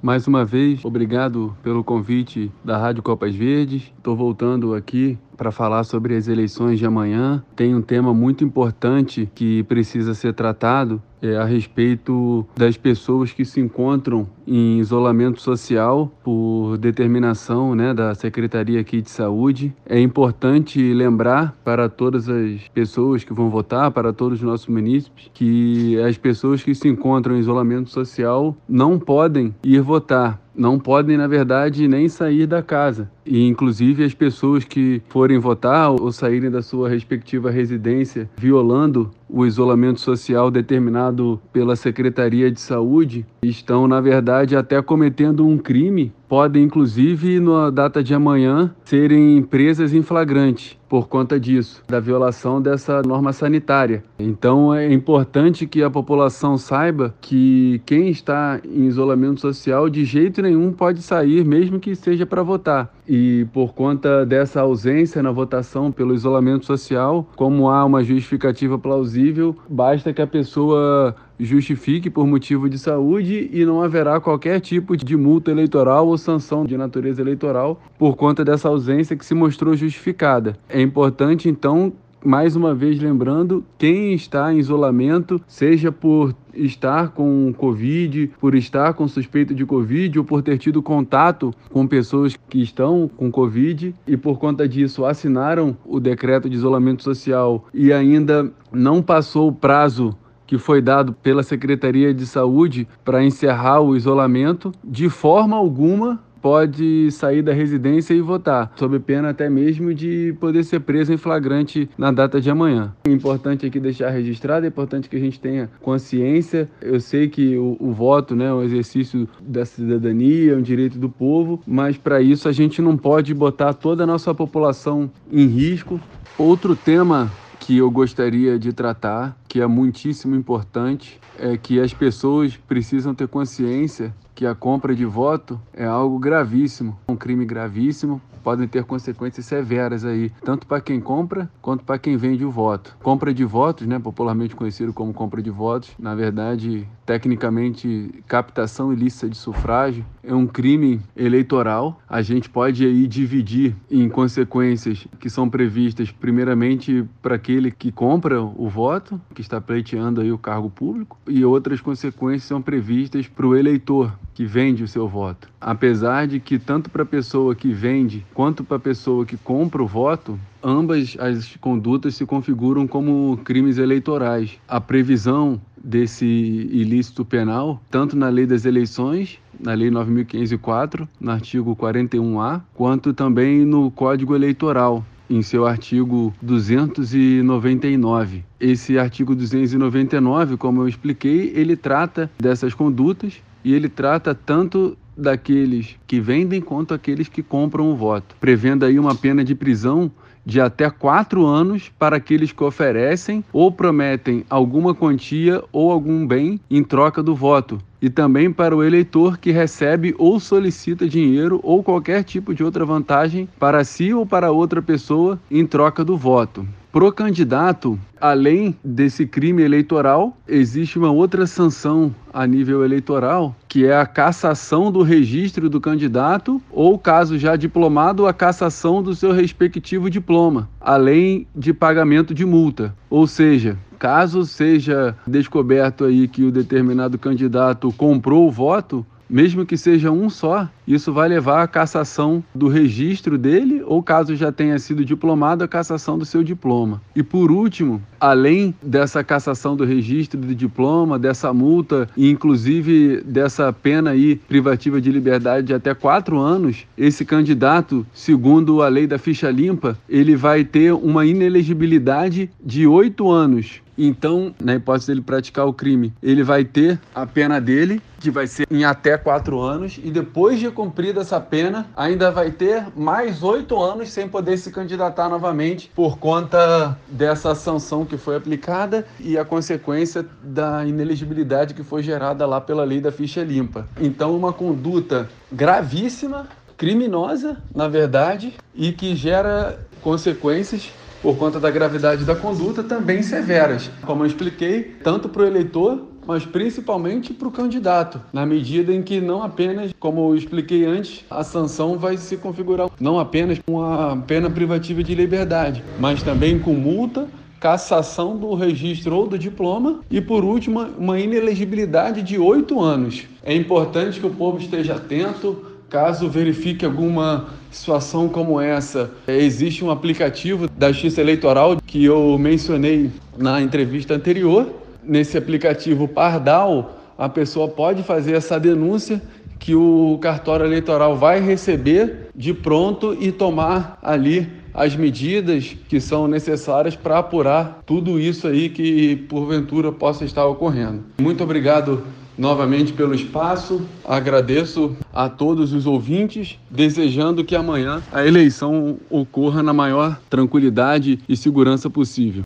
Mais uma vez, obrigado pelo convite da Rádio Copas Verdes. Estou voltando aqui para falar sobre as eleições de amanhã. Tem um tema muito importante que precisa ser tratado a respeito das pessoas que se encontram em isolamento social por determinação da Secretaria aqui de Saúde. É importante lembrar para todas as pessoas que vão votar, para todos os nossos munícipes, que as pessoas que se encontram em isolamento social não podem ir votar. Não podem, na verdade, nem sair da casa. E, inclusive, as pessoas que forem votar ou saírem da sua respectiva residência violando o isolamento social determinado pela Secretaria de Saúde estão, na verdade, até cometendo um crime. Podem, inclusive, na data de amanhã, serem presas em flagrante por conta disso, da violação dessa norma sanitária. Então, é importante que a população saiba que quem está em isolamento social, de jeito nenhum, pode sair, mesmo que seja para votar. E por conta dessa ausência na votação pelo isolamento social, como há uma justificativa plausível, basta que a pessoa justifique por motivo de saúde e não haverá qualquer tipo de multa eleitoral ou sanção de natureza eleitoral por conta dessa ausência que se mostrou justificada. É importante, então, mais uma vez lembrando, quem está em isolamento, seja por estar com Covid, por estar com suspeita de Covid ou por ter tido contato com pessoas que estão com Covid e por conta disso assinaram o decreto de isolamento social e ainda não passou o prazo que foi dado pela Secretaria de Saúde para encerrar o isolamento, de forma alguma pode sair da residência e votar, sob pena até mesmo de poder ser preso em flagrante na data de amanhã. É importante aqui deixar registrado, é importante que a gente tenha consciência. Eu sei que o voto é um exercício da cidadania, é um direito do povo, mas para isso a gente não pode botar toda a nossa população em risco. Outro tema que eu gostaria de tratar, que é muitíssimo importante, é que as pessoas precisam ter consciência que a compra de voto é algo gravíssimo, um crime gravíssimo, podem ter consequências severas aí, tanto para quem compra quanto para quem vende o voto. Compra de votos, popularmente conhecido como compra de votos, na verdade, tecnicamente, captação ilícita de sufrágio, é um crime eleitoral. A gente pode aí dividir em consequências que são previstas, primeiramente, para aquele que compra o voto, que está pleiteando aí o cargo público, e outras consequências são previstas para o eleitor que vende o seu voto. Apesar de que tanto para a pessoa que vende quanto para a pessoa que compra o voto, ambas as condutas se configuram como crimes eleitorais. A previsão desse ilícito penal, tanto na Lei das Eleições, na Lei 9.504, no artigo 41A, quanto também no Código Eleitoral, em seu artigo 299. Esse artigo 299, como eu expliquei, ele trata dessas condutas e ele trata tanto daqueles que vendem quanto aqueles que compram o voto, prevendo aí uma pena de prisão de até 4 anos para aqueles que oferecem ou prometem alguma quantia ou algum bem em troca do voto, e também para o eleitor que recebe ou solicita dinheiro ou qualquer tipo de outra vantagem para si ou para outra pessoa em troca do voto. Pro candidato, além desse crime eleitoral, existe uma outra sanção a nível eleitoral, que é a cassação do registro do candidato ou, caso já diplomado, a cassação do seu respectivo diploma, além de pagamento de multa. Ou seja, caso seja descoberto aí que o determinado candidato comprou o voto, mesmo que seja um só, isso vai levar à cassação do registro dele ou, caso já tenha sido diplomado, à cassação do seu diploma. E, por último, além dessa cassação do registro do diploma, dessa multa e, inclusive, dessa pena aí privativa de liberdade de até 4 anos, esse candidato, segundo a lei da ficha limpa, ele vai ter uma inelegibilidade de 8 anos. Então, na hipótese dele praticar o crime, ele vai ter a pena dele, que vai ser em até 4 anos, e depois de cumprida essa pena, ainda vai ter mais 8 anos sem poder se candidatar novamente por conta dessa sanção que foi aplicada e a consequência da inelegibilidade que foi gerada lá pela lei da ficha limpa. Então, uma conduta gravíssima, criminosa, na verdade, e que gera consequências por conta da gravidade da conduta, também severas, como eu expliquei, tanto para o eleitor mas principalmente para o candidato, na medida em que não apenas, como eu expliquei antes, a sanção vai se configurar não apenas com a pena privativa de liberdade, mas também com multa, cassação do registro ou do diploma e, por último, uma inelegibilidade de 8 anos. É importante que o povo esteja atento. Caso verifique alguma situação como essa, existe um aplicativo da Justiça Eleitoral que eu mencionei na entrevista anterior. Nesse aplicativo Pardal, a pessoa pode fazer essa denúncia que o cartório eleitoral vai receber de pronto e tomar ali as medidas que são necessárias para apurar tudo isso aí que porventura possa estar ocorrendo. Muito obrigado novamente pelo espaço, agradeço a todos os ouvintes, desejando que amanhã a eleição ocorra na maior tranquilidade e segurança possível.